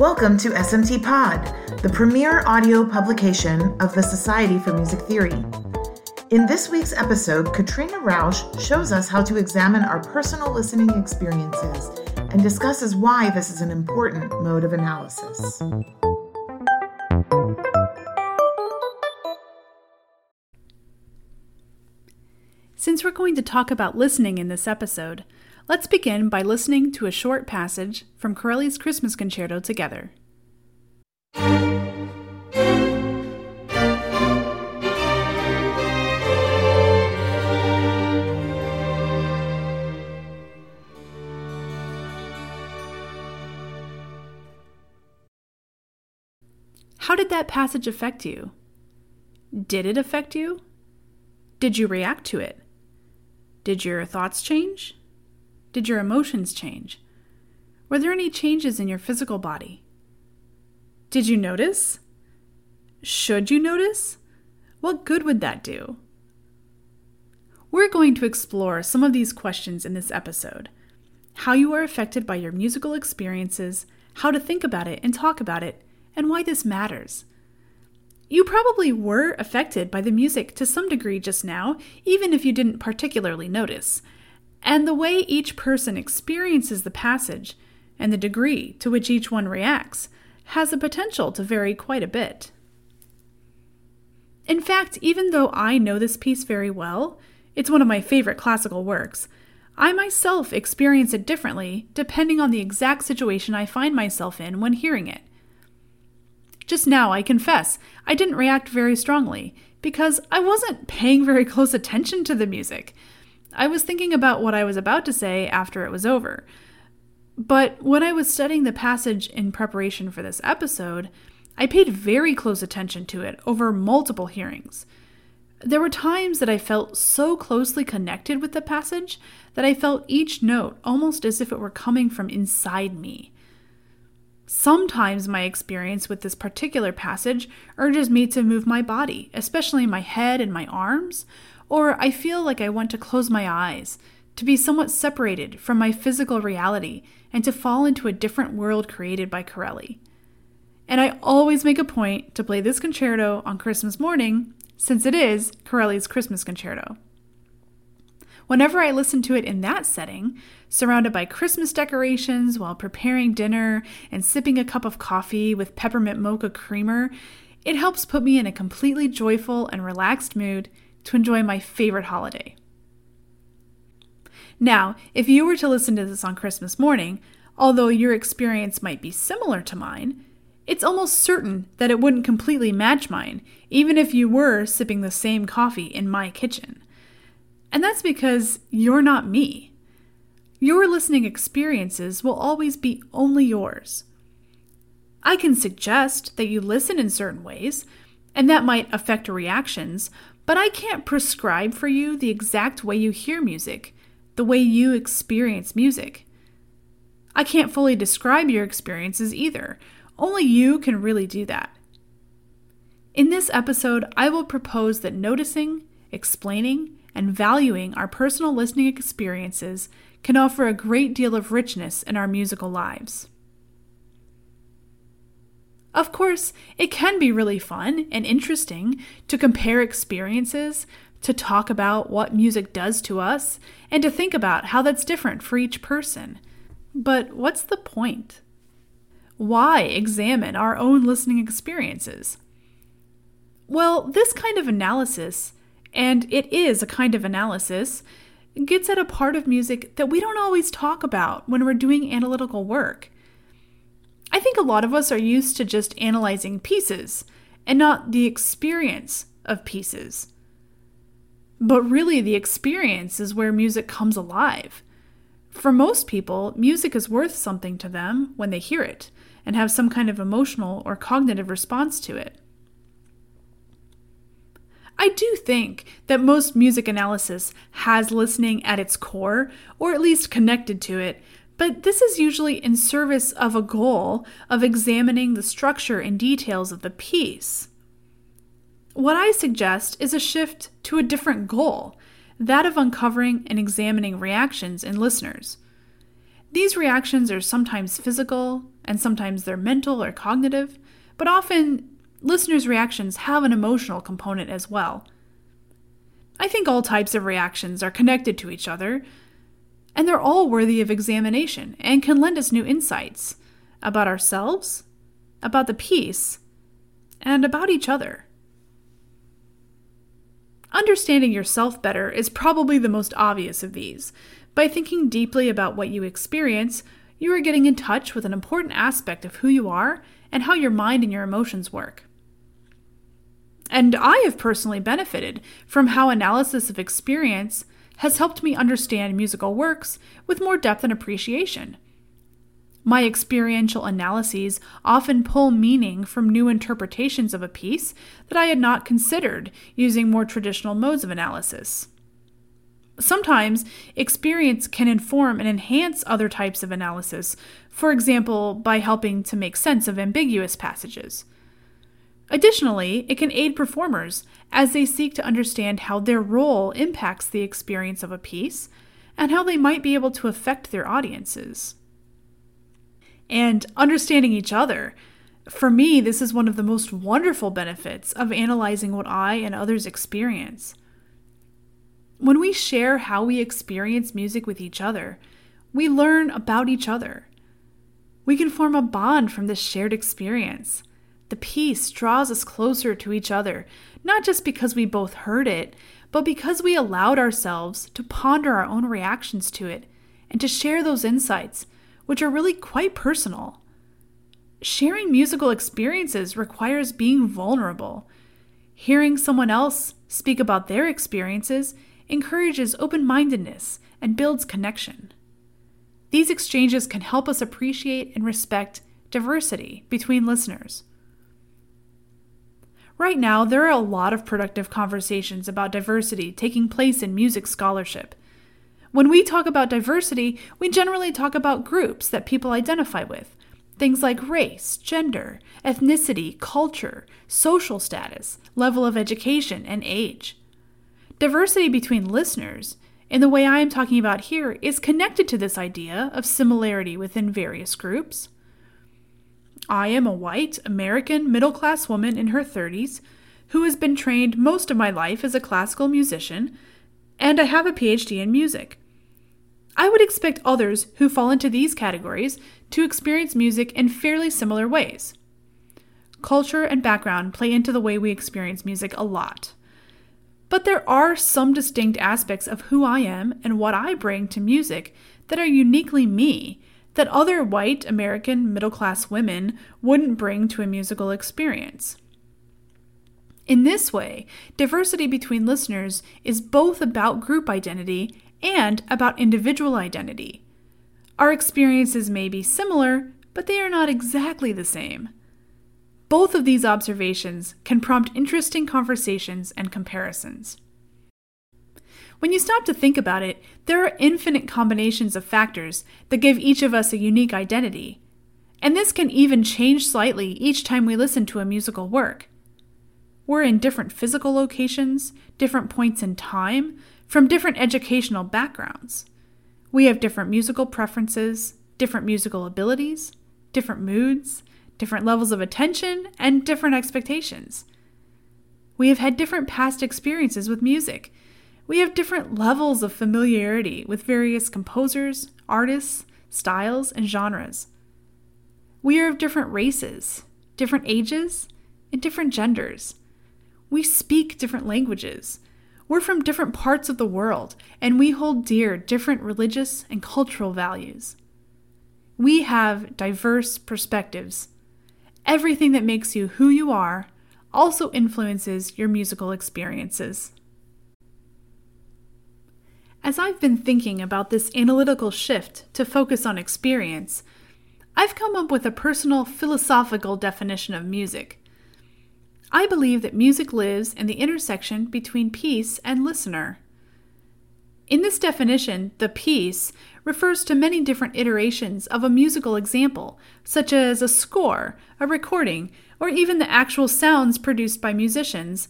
Welcome to SMT Pod, the premier audio publication of the Society for Music Theory. In this week's episode, Katrina Rausch shows us how to examine our personal listening experiences and discusses why this is an important mode of analysis. Since we're going to talk about listening in this episode, let's begin by listening to a short passage from Corelli's Christmas Concerto together. How did that passage affect you? Did it affect you? Did you react to it? Did your thoughts change? Did your emotions change? Were there any changes in your physical body? Did you notice? Should you notice? What good would that do? We're going to explore some of these questions in this episode. How you are affected by your musical experiences, how to think about it and talk about it, and why this matters. You probably were affected by the music to some degree just now, even if you didn't particularly notice. And the way each person experiences the passage, and the degree to which each one reacts, has the potential to vary quite a bit. In fact, even though I know this piece very well, it's one of my favorite classical works, I myself experience it differently depending on the exact situation I find myself in when hearing it. Just now, I confess, I didn't react very strongly, because I wasn't paying very close attention to the music. I was thinking about what I was about to say after it was over. But when I was studying the passage in preparation for this episode, I paid very close attention to it over multiple hearings. There were times that I felt so closely connected with the passage that I felt each note almost as if it were coming from inside me. Sometimes my experience with this particular passage urges me to move my body, especially my head and my arms, or I feel like I want to close my eyes, to be somewhat separated from my physical reality, and to fall into a different world created by Corelli. And I always make a point to play this concerto on Christmas morning, since it is Corelli's Christmas Concerto. Whenever I listen to it in that setting, surrounded by Christmas decorations while preparing dinner and sipping a cup of coffee with peppermint mocha creamer, it helps put me in a completely joyful and relaxed mood to enjoy my favorite holiday. Now, if you were to listen to this on Christmas morning, although your experience might be similar to mine, it's almost certain that it wouldn't completely match mine, even if you were sipping the same coffee in my kitchen. And that's because you're not me. Your listening experiences will always be only yours. I can suggest that you listen in certain ways, and that might affect your reactions, but I can't prescribe for you the exact way you hear music, the way you experience music. I can't fully describe your experiences either. Only you can really do that. In this episode, I will propose that noticing, explaining, and valuing our personal listening experiences can offer a great deal of richness in our musical lives. Of course, it can be really fun and interesting to compare experiences, to talk about what music does to us, and to think about how that's different for each person. But what's the point? Why examine our own listening experiences? Well, this kind of analysis, and it is a kind of analysis, gets at a part of music that we don't always talk about when we're doing analytical work. I think a lot of us are used to just analyzing pieces and not the experience of pieces. But really, the experience is where music comes alive. For most people, music is worth something to them when they hear it and have some kind of emotional or cognitive response to it. I do think that most music analysis has listening at its core, or at least connected to it, but this is usually in service of a goal of examining the structure and details of the piece. What I suggest is a shift to a different goal, that of uncovering and examining reactions in listeners. These reactions are sometimes physical, and sometimes they're mental or cognitive, but often listeners' reactions have an emotional component as well. I think all types of reactions are connected to each other, and they're all worthy of examination and can lend us new insights about ourselves, about the piece, and about each other. Understanding yourself better is probably the most obvious of these. By thinking deeply about what you experience, you are getting in touch with an important aspect of who you are and how your mind and your emotions work. And I have personally benefited from how analysis of experience has helped me understand musical works with more depth and appreciation. My experiential analyses often pull meaning from new interpretations of a piece that I had not considered using more traditional modes of analysis. Sometimes, experience can inform and enhance other types of analysis, for example, by helping to make sense of ambiguous passages. Additionally, it can aid performers as they seek to understand how their role impacts the experience of a piece and how they might be able to affect their audiences. And understanding each other. For me, this is one of the most wonderful benefits of analyzing what I and others experience. When we share how we experience music with each other, we learn about each other. We can form a bond from this shared experience. The piece draws us closer to each other, not just because we both heard it, but because we allowed ourselves to ponder our own reactions to it and to share those insights, which are really quite personal. Sharing musical experiences requires being vulnerable. Hearing someone else speak about their experiences encourages open-mindedness and builds connection. These exchanges can help us appreciate and respect diversity between listeners. Right now, there are a lot of productive conversations about diversity taking place in music scholarship. When we talk about diversity, we generally talk about groups that people identify with, things like race, gender, ethnicity, culture, social status, level of education, and age. Diversity between listeners, in the way I am talking about here, is connected to this idea of similarity within various groups. I am a white, American, middle-class woman in her 30s who has been trained most of my life as a classical musician, and I have a PhD in music. I would expect others who fall into these categories to experience music in fairly similar ways. Culture and background play into the way we experience music a lot. But there are some distinct aspects of who I am and what I bring to music that are uniquely me, that other white American middle-class women wouldn't bring to a musical experience. In this way, diversity between listeners is both about group identity and about individual identity. Our experiences may be similar, but they are not exactly the same. Both of these observations can prompt interesting conversations and comparisons. When you stop to think about it, there are infinite combinations of factors that give each of us a unique identity, and this can even change slightly each time we listen to a musical work. We're in different physical locations, different points in time, from different educational backgrounds. We have different musical preferences, different musical abilities, different moods, different levels of attention, and different expectations. We have had different past experiences with music. We have different levels of familiarity with various composers, artists, styles, and genres. We are of different races, different ages, and different genders. We speak different languages. We're from different parts of the world, and we hold dear different religious and cultural values. We have diverse perspectives. Everything that makes you who you are also influences your musical experiences. As I've been thinking about this analytical shift to focus on experience, I've come up with a personal philosophical definition of music. I believe that music lives in the intersection between piece and listener. In this definition, the piece refers to many different iterations of a musical example, such as a score, a recording, or even the actual sounds produced by musicians.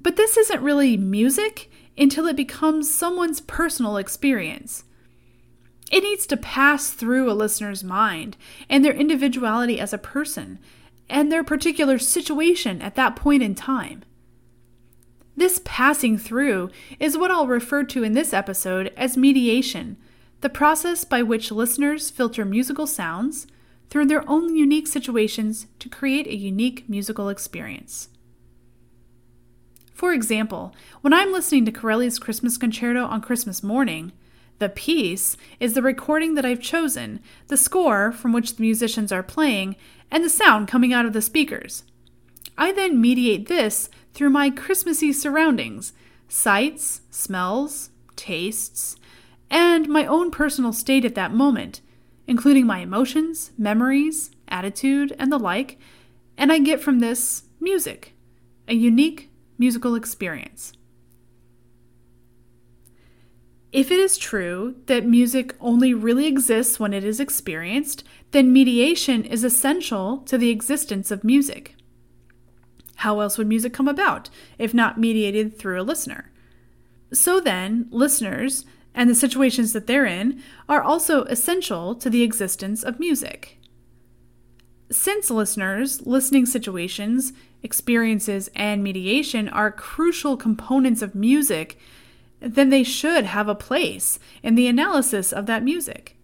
But this isn't really music until it becomes someone's personal experience. It needs to pass through a listener's mind and their individuality as a person and their particular situation at that point in time. This passing through is what I'll refer to in this episode as mediation, the process by which listeners filter musical sounds through their own unique situations to create a unique musical experience. For example, when I'm listening to Corelli's Christmas Concerto on Christmas morning, the piece is the recording that I've chosen, the score from which the musicians are playing, and the sound coming out of the speakers. I then mediate this through my Christmassy surroundings, sights, smells, tastes, and my own personal state at that moment, including my emotions, memories, attitude, and the like, and I get from this music, a unique musical experience. If it is true that music only really exists when it is experienced, then mediation is essential to the existence of music. How else would music come about if not mediated through a listener? So then, listeners and the situations that they're in are also essential to the existence of music. Since listeners, listening situations, experiences, and mediation are crucial components of music, then they should have a place in the analysis of that music.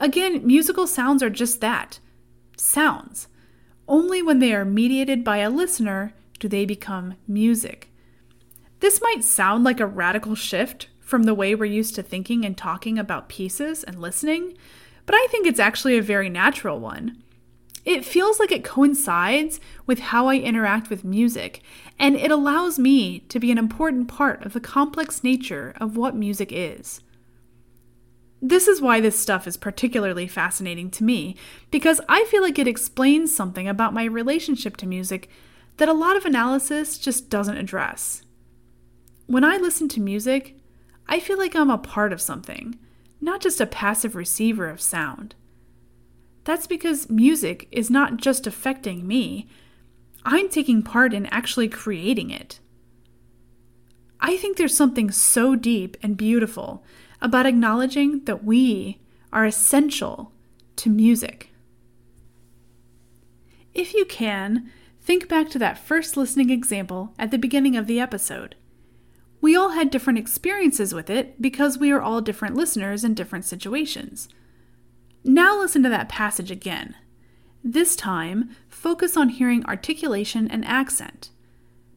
Again, musical sounds are just that, sounds. Only when they are mediated by a listener do they become music. This might sound like a radical shift from the way we're used to thinking and talking about pieces and listening, but I think it's actually a very natural one. It feels like it coincides with how I interact with music, and it allows me to be an important part of the complex nature of what music is. This is why this stuff is particularly fascinating to me, because I feel like it explains something about my relationship to music that a lot of analysis just doesn't address. When I listen to music, I feel like I'm a part of something, not just a passive receiver of sound. That's because music is not just affecting me. I'm taking part in actually creating it. I think there's something so deep and beautiful about acknowledging that we are essential to music. If you can, think back to that first listening example at the beginning of the episode. We all had different experiences with it because we are all different listeners in different situations. Now listen to that passage again. This time, focus on hearing articulation and accent.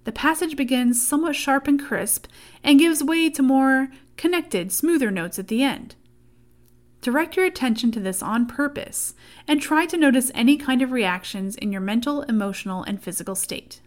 The passage begins somewhat sharp and crisp and gives way to more connected, smoother notes at the end. Direct your attention to this on purpose and try to notice any kind of reactions in your mental, emotional, and physical state.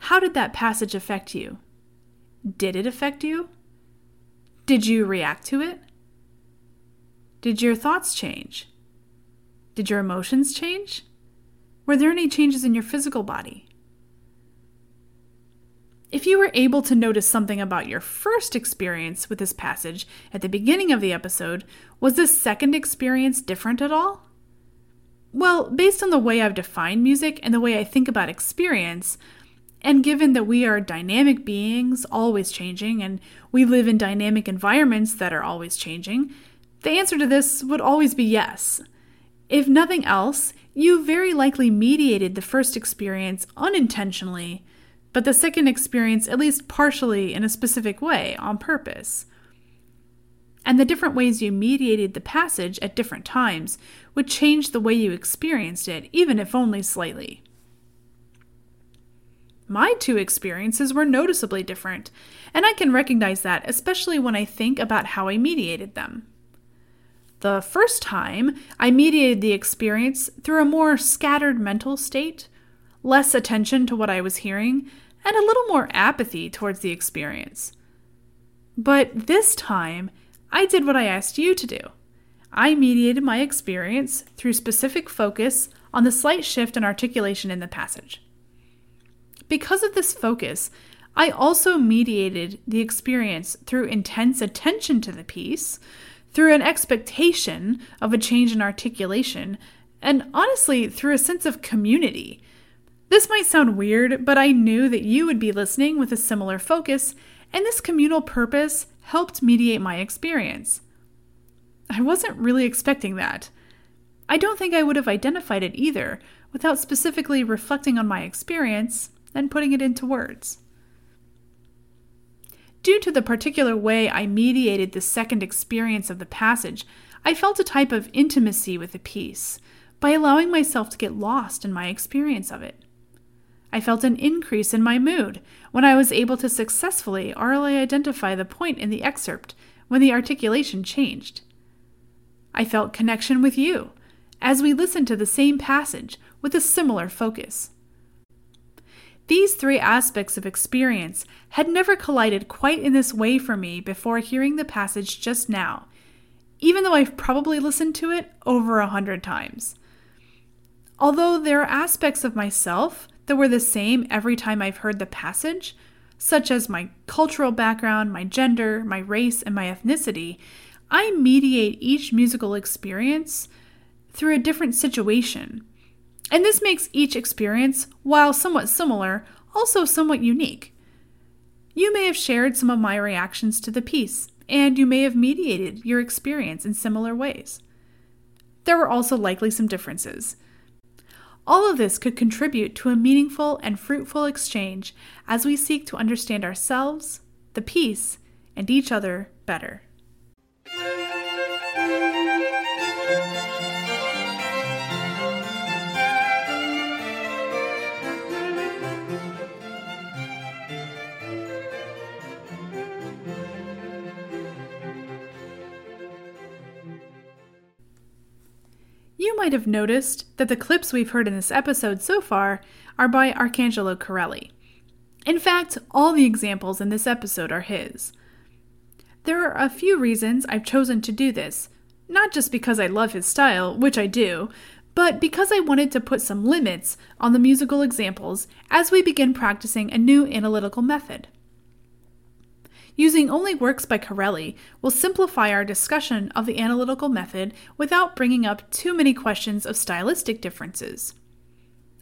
How did that passage affect you? Did it affect you? Did you react to it? Did your thoughts change? Did your emotions change? Were there any changes in your physical body? If you were able to notice something about your first experience with this passage at the beginning of the episode, was this second experience different at all? Well, based on the way I've defined music and the way I think about experience, and given that we are dynamic beings, always changing, and we live in dynamic environments that are always changing, the answer to this would always be yes. If nothing else, you very likely mediated the first experience unintentionally, but the second experience at least partially in a specific way on purpose. And the different ways you mediated the passage at different times would change the way you experienced it, even if only slightly. My two experiences were noticeably different, and I can recognize that, especially when I think about how I mediated them. The first time, I mediated the experience through a more scattered mental state, less attention to what I was hearing, and a little more apathy towards the experience. But this time, I did what I asked you to do. I mediated my experience through specific focus on the slight shift in articulation in the passage. Because of this focus, I also mediated the experience through intense attention to the piece, through an expectation of a change in articulation, and honestly, through a sense of community. This might sound weird, but I knew that you would be listening with a similar focus, and this communal purpose helped mediate my experience. I wasn't really expecting that. I don't think I would have identified it either, without specifically reflecting on my experience and putting it into words. Due to the particular way I mediated the second experience of the passage, I felt a type of intimacy with the piece by allowing myself to get lost in my experience of it. I felt an increase in my mood when I was able to successfully orally identify the point in the excerpt when the articulation changed. I felt connection with you as we listened to the same passage with a similar focus. These three aspects of experience had never collided quite in this way for me before hearing the passage just now, even though I've probably listened to it over 100 times. Although there are aspects of myself that were the same every time I've heard the passage, such as my cultural background, my gender, my race, and my ethnicity, I mediate each musical experience through a different situation. And this makes each experience, while somewhat similar, also somewhat unique. You may have shared some of my reactions to the piece, and you may have mediated your experience in similar ways. There were also likely some differences. All of this could contribute to a meaningful and fruitful exchange as we seek to understand ourselves, the piece, and each other better. You might have noticed that the clips we've heard in this episode so far are by Arcangelo Corelli. In fact, all the examples in this episode are his. There are a few reasons I've chosen to do this, not just because I love his style, which I do, but because I wanted to put some limits on the musical examples as we begin practicing a new analytical method. Using only works by Corelli will simplify our discussion of the analytical method without bringing up too many questions of stylistic differences.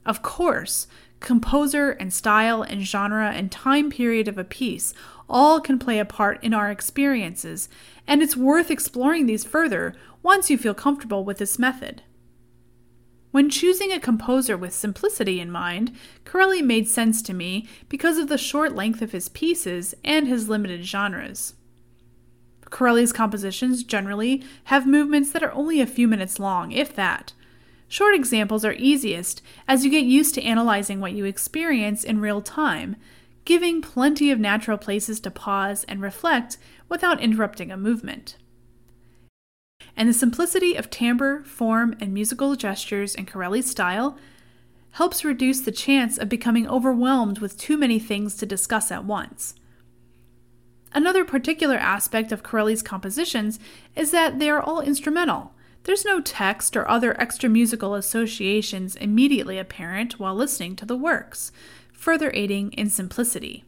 Of course, composer and style and genre and time period of a piece all can play a part in our experiences, and it's worth exploring these further once you feel comfortable with this method. When choosing a composer with simplicity in mind, Corelli made sense to me because of the short length of his pieces and his limited genres. Corelli's compositions generally have movements that are only a few minutes long, if that. Short examples are easiest as you get used to analyzing what you experience in real time, giving plenty of natural places to pause and reflect without interrupting a movement. And the simplicity of timbre, form, and musical gestures in Corelli's style helps reduce the chance of becoming overwhelmed with too many things to discuss at once. Another particular aspect of Corelli's compositions is that they are all instrumental. There's no text or other extra musical associations immediately apparent while listening to the works, further aiding in simplicity.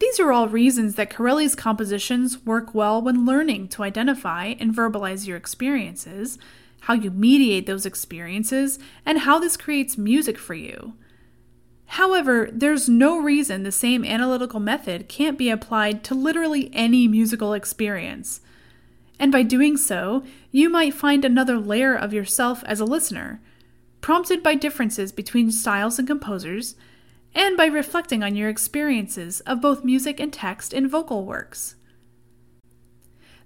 These are all reasons that Corelli's compositions work well when learning to identify and verbalize your experiences, how you mediate those experiences, and how this creates music for you. However, there's no reason the same analytical method can't be applied to literally any musical experience. And by doing so, you might find another layer of yourself as a listener, prompted by differences between styles and composers, and by reflecting on your experiences of both music and text in vocal works.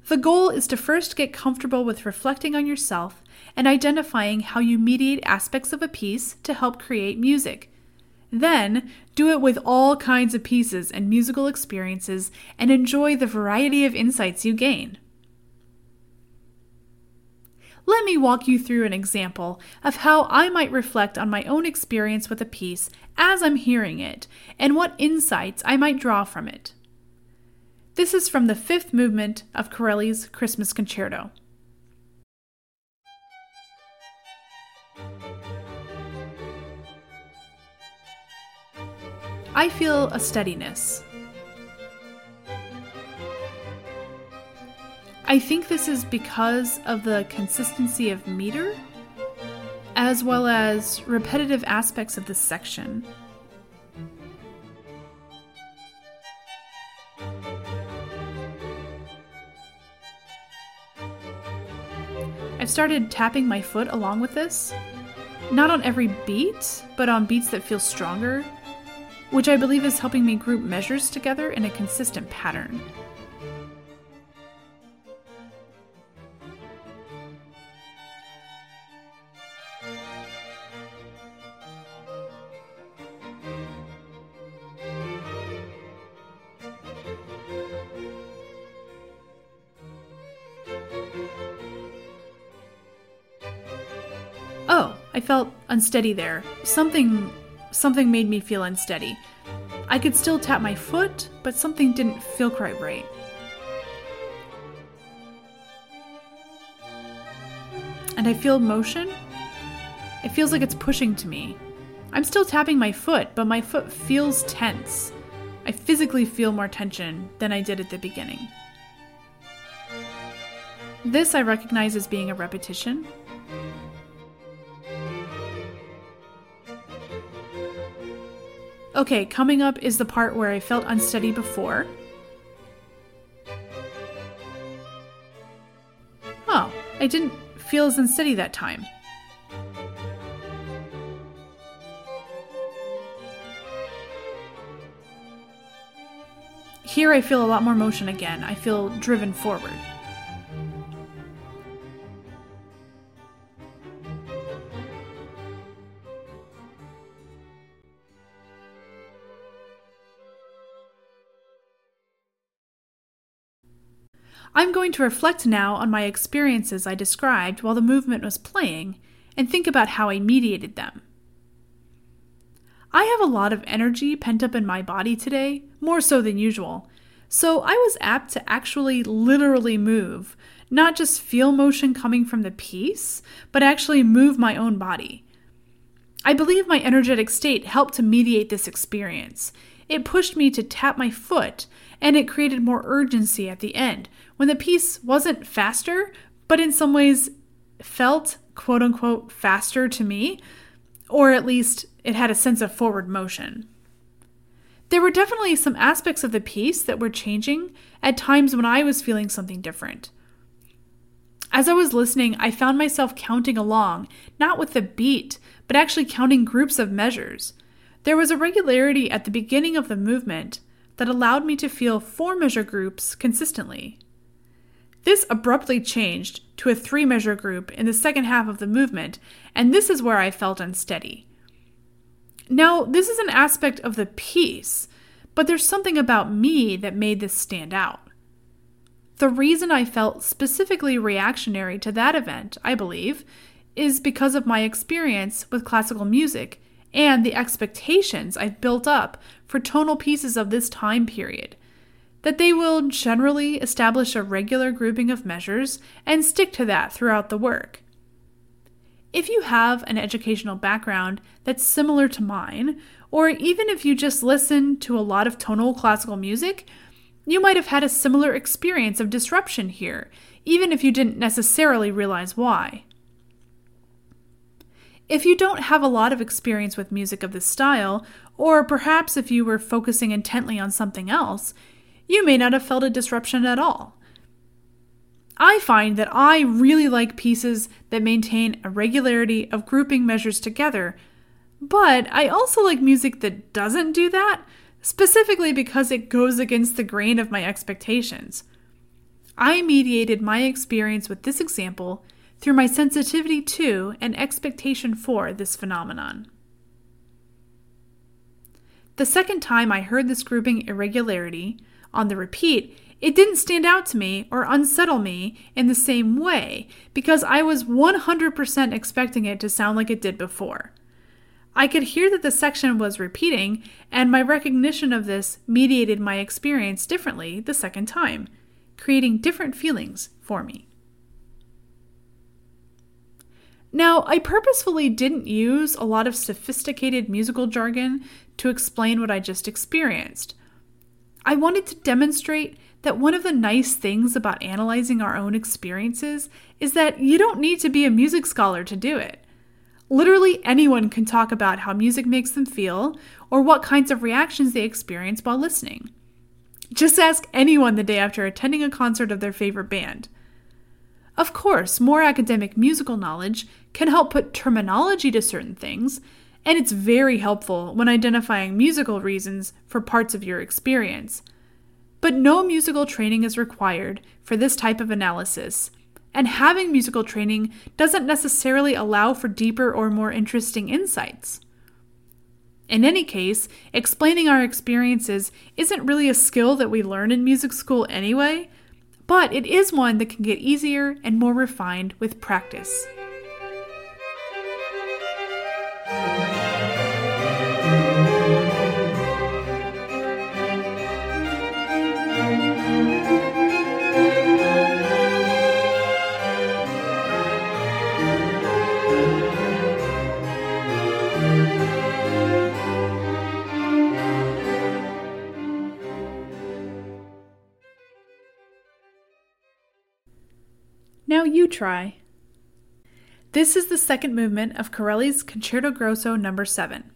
The goal is to first get comfortable with reflecting on yourself and identifying how you mediate aspects of a piece to help create music. Then, do it with all kinds of pieces and musical experiences and enjoy the variety of insights you gain. Let me walk you through an example of how I might reflect on my own experience with a piece as I'm hearing it, and what insights I might draw from it. This is from the fifth movement of Corelli's Christmas Concerto. I feel a steadiness. I think this is because of the consistency of meter, as well as repetitive aspects of this section. I've started tapping my foot along with this, not on every beat, but on beats that feel stronger, which I believe is helping me group measures together in a consistent pattern. Oh, I felt unsteady there. Something made me feel unsteady. I could still tap my foot, but something didn't feel quite right. And I feel motion. It feels like it's pushing to me. I'm still tapping my foot, but my foot feels tense. I physically feel more tension than I did at the beginning. This I recognize as being a repetition. Okay, coming up is the part where I felt unsteady before. Oh, I didn't feel as unsteady that time. Here I feel a lot more motion again. I feel driven forward. I'm going to reflect now on my experiences I described while the movement was playing and think about how I mediated them. I have a lot of energy pent up in my body today, more so than usual, so I was apt to actually literally move, not just feel motion coming from the piece, but actually move my own body. I believe my energetic state helped to mediate this experience. It pushed me to tap my foot, and it created more urgency at the end, when the piece wasn't faster, but in some ways felt, quote-unquote, faster to me, or at least it had a sense of forward motion. There were definitely some aspects of the piece that were changing at times when I was feeling something different. As I was listening, I found myself counting along, not with the beat, but actually counting groups of measures. There was a regularity at the beginning of the movement that allowed me to feel four measure groups consistently. This abruptly changed to a three measure group in the second half of the movement, and this is where I felt unsteady. Now, this is an aspect of the piece, but there's something about me that made this stand out. The reason I felt specifically reactionary to that event, I believe, is because of my experience with classical music and the expectations I've built up for tonal pieces of this time period, that they will generally establish a regular grouping of measures and stick to that throughout the work. If you have an educational background that's similar to mine, or even if you just listen to a lot of tonal classical music, you might have had a similar experience of disruption here, even if you didn't necessarily realize why. If you don't have a lot of experience with music of this style, or perhaps if you were focusing intently on something else, you may not have felt a disruption at all. I find that I really like pieces that maintain a regularity of grouping measures together, but I also like music that doesn't do that, specifically because it goes against the grain of my expectations. I mediated my experience with this example through my sensitivity to and expectation for this phenomenon. The second time I heard this grouping irregularity on the repeat, it didn't stand out to me or unsettle me in the same way because I was 100% expecting it to sound like it did before. I could hear that the section was repeating, and my recognition of this mediated my experience differently the second time, creating different feelings for me. Now, I purposefully didn't use a lot of sophisticated musical jargon to explain what I just experienced. I wanted to demonstrate that one of the nice things about analyzing our own experiences is that you don't need to be a music scholar to do it. Literally anyone can talk about how music makes them feel or what kinds of reactions they experience while listening. Just ask anyone the day after attending a concert of their favorite band. Of course, more academic musical knowledge can help put terminology to certain things, and it's very helpful when identifying musical reasons for parts of your experience. But no musical training is required for this type of analysis, and having musical training doesn't necessarily allow for deeper or more interesting insights. In any case, explaining our experiences isn't really a skill that we learn in music school anyway, but it is one that can get easier and more refined with practice. Now you try. This is the second movement of Corelli's Concerto Grosso No. 7.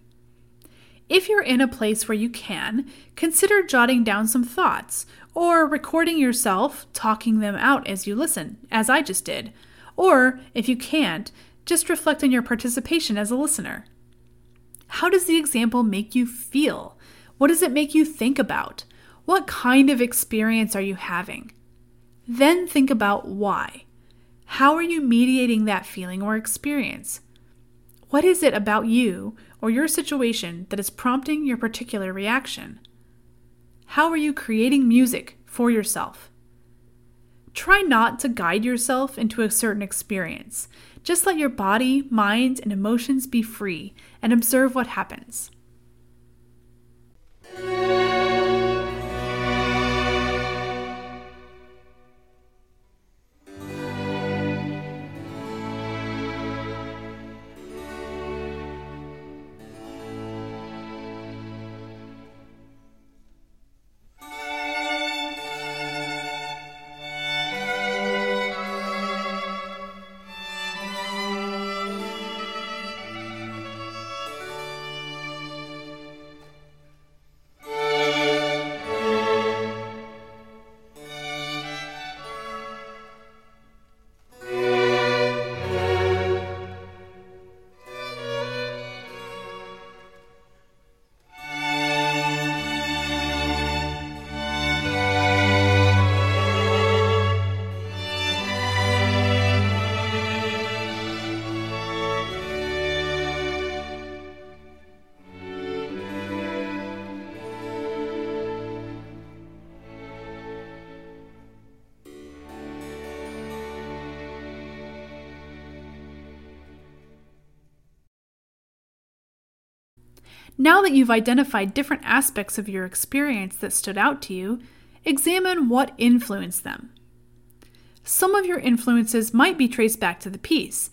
If you're in a place where you can, consider jotting down some thoughts, or recording yourself talking them out as you listen, as I just did, or, if you can't, just reflect on your participation as a listener. How does the example make you feel? What does it make you think about? What kind of experience are you having? Then think about why. How are you mediating that feeling or experience? What is it about you or your situation that is prompting your particular reaction? How are you creating music for yourself? Try not to guide yourself into a certain experience. Just let your body, mind, and emotions be free and observe what happens. Now that you've identified different aspects of your experience that stood out to you, examine what influenced them. Some of your influences might be traced back to the piece.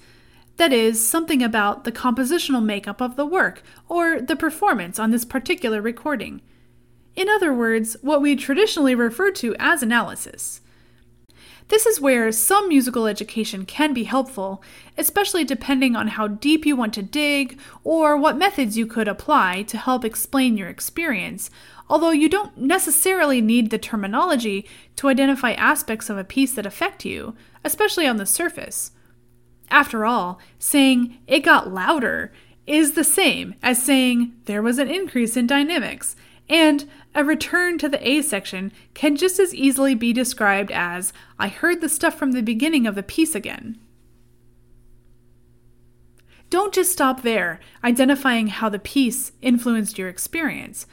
That is, something about the compositional makeup of the work or the performance on this particular recording. In other words, what we traditionally refer to as analysis. This is where some musical education can be helpful, especially depending on how deep you want to dig or what methods you could apply to help explain your experience, although you don't necessarily need the terminology to identify aspects of a piece that affect you, especially on the surface. After all, saying, "It got louder," is the same as saying, "There was an increase in dynamics," and a return to the A section can just as easily be described as, "I heard the stuff from the beginning of the piece again." Don't just stop there, identifying how the piece influenced your experience.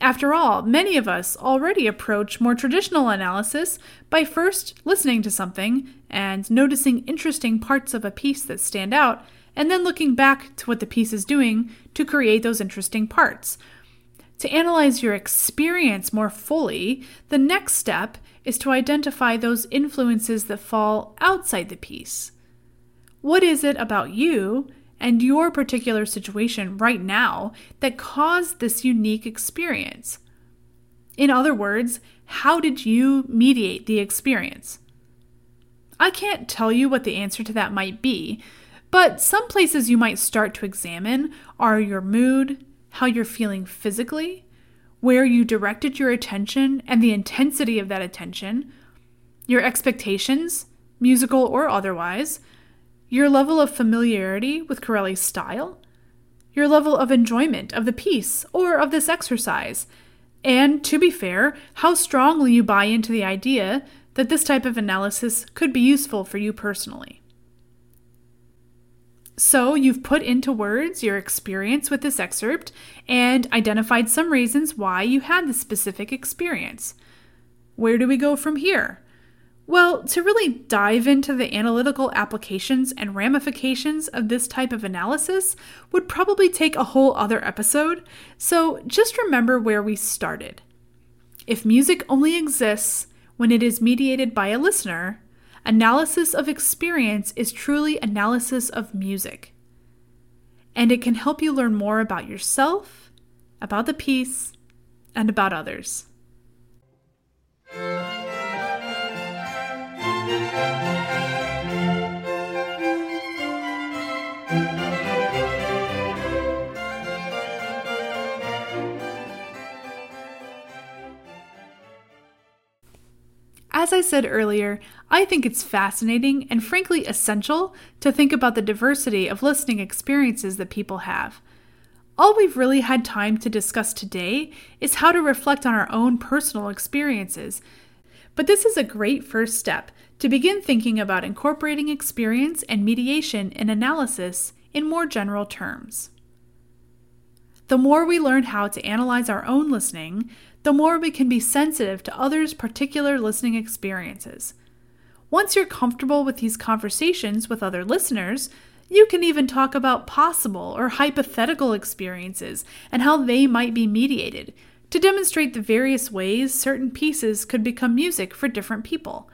After all, many of us already approach more traditional analysis by first listening to something and noticing interesting parts of a piece that stand out, and then looking back to what the piece is doing to create those interesting parts. To analyze your experience more fully, the next step is to identify those influences that fall outside the piece. What is it about you and your particular situation right now that caused this unique experience? In other words, how did you mediate the experience? I can't tell you what the answer to that might be, but some places you might start to examine are your mood, how you're feeling physically, where you directed your attention and the intensity of that attention, your expectations, musical or otherwise, your level of familiarity with Corelli's style, your level of enjoyment of the piece or of this exercise, and, to be fair, how strongly you buy into the idea that this type of analysis could be useful for you personally. So you've put into words your experience with this excerpt and identified some reasons why you had this specific experience. Where do we go from here? Well, to really dive into the analytical applications and ramifications of this type of analysis would probably take a whole other episode, so just remember where we started. If music only exists when it is mediated by a listener, analysis of experience is truly analysis of music. And it can help you learn more about yourself, about the piece, and about others. As I said earlier, I think it's fascinating and frankly essential to think about the diversity of listening experiences that people have. All we've really had time to discuss today is how to reflect on our own personal experiences, but this is a great first step to begin thinking about incorporating experience and mediation in analysis in more general terms. The more we learn how to analyze our own listening, the more we can be sensitive to others' particular listening experiences. Once you're comfortable with these conversations with other listeners, you can even talk about possible or hypothetical experiences and how they might be mediated to demonstrate the various ways certain pieces could become music for different people.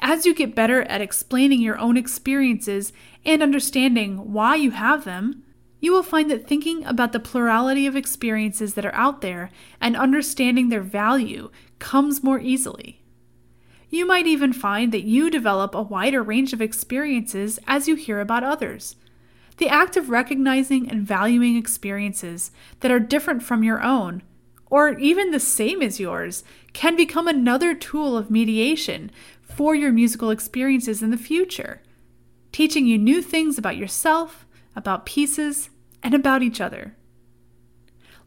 As you get better at explaining your own experiences and understanding why you have them, you will find that thinking about the plurality of experiences that are out there and understanding their value comes more easily. You might even find that you develop a wider range of experiences as you hear about others. The act of recognizing and valuing experiences that are different from your own, or even the same as yours, can become another tool of mediation for your musical experiences in the future, teaching you new things about yourself, about pieces, and about each other.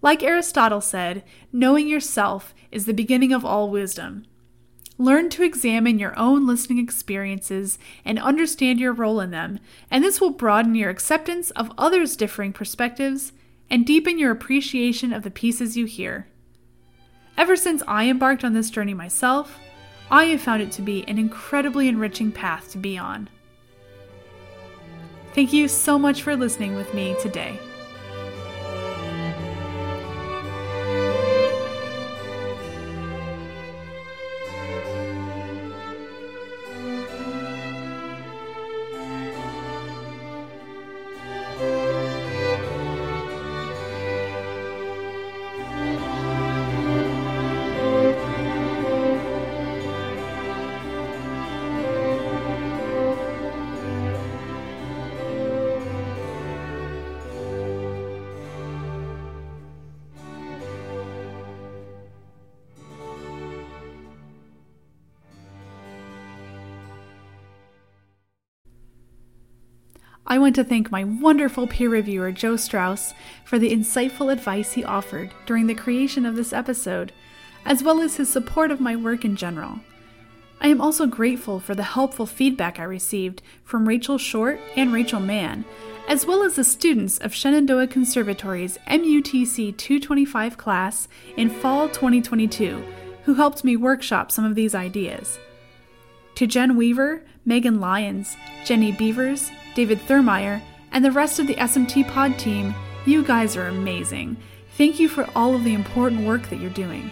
Like Aristotle said, knowing yourself is the beginning of all wisdom. Learn to examine your own listening experiences and understand your role in them, and this will broaden your acceptance of others' differing perspectives and deepen your appreciation of the pieces you hear. Ever since I embarked on this journey myself, I have found it to be an incredibly enriching path to be on. Thank you so much for listening with me today. I want to thank my wonderful peer reviewer, Joe Strauss, for the insightful advice he offered during the creation of this episode, as well as his support of my work in general. I am also grateful for the helpful feedback I received from Rachel Short and Rachel Mann, as well as the students of Shenandoah Conservatory's MUTC 225 class in fall 2022, who helped me workshop some of these ideas. To Jen Weaver, Megan Lyons, Jenny Beavers, David Thurmeyer, and the rest of the SMT Pod team, you guys are amazing. Thank you for all of the important work that you're doing.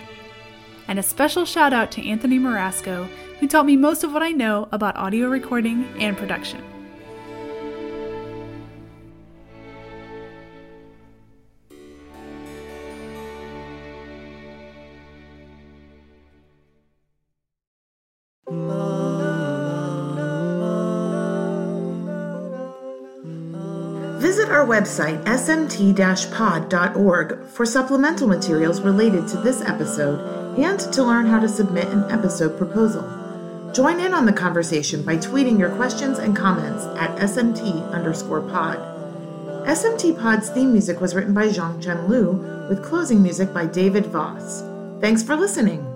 And a special shout out to Anthony Morasco, who taught me most of what I know about audio recording and production. our website, smt-pod.org, for supplemental materials related to this episode and to learn how to submit an episode proposal. Join in on the conversation by tweeting your questions and comments at smt_pod. SMT Pod's theme music was written by Zhang Chen Liu, with closing music by David Voss. Thanks for listening.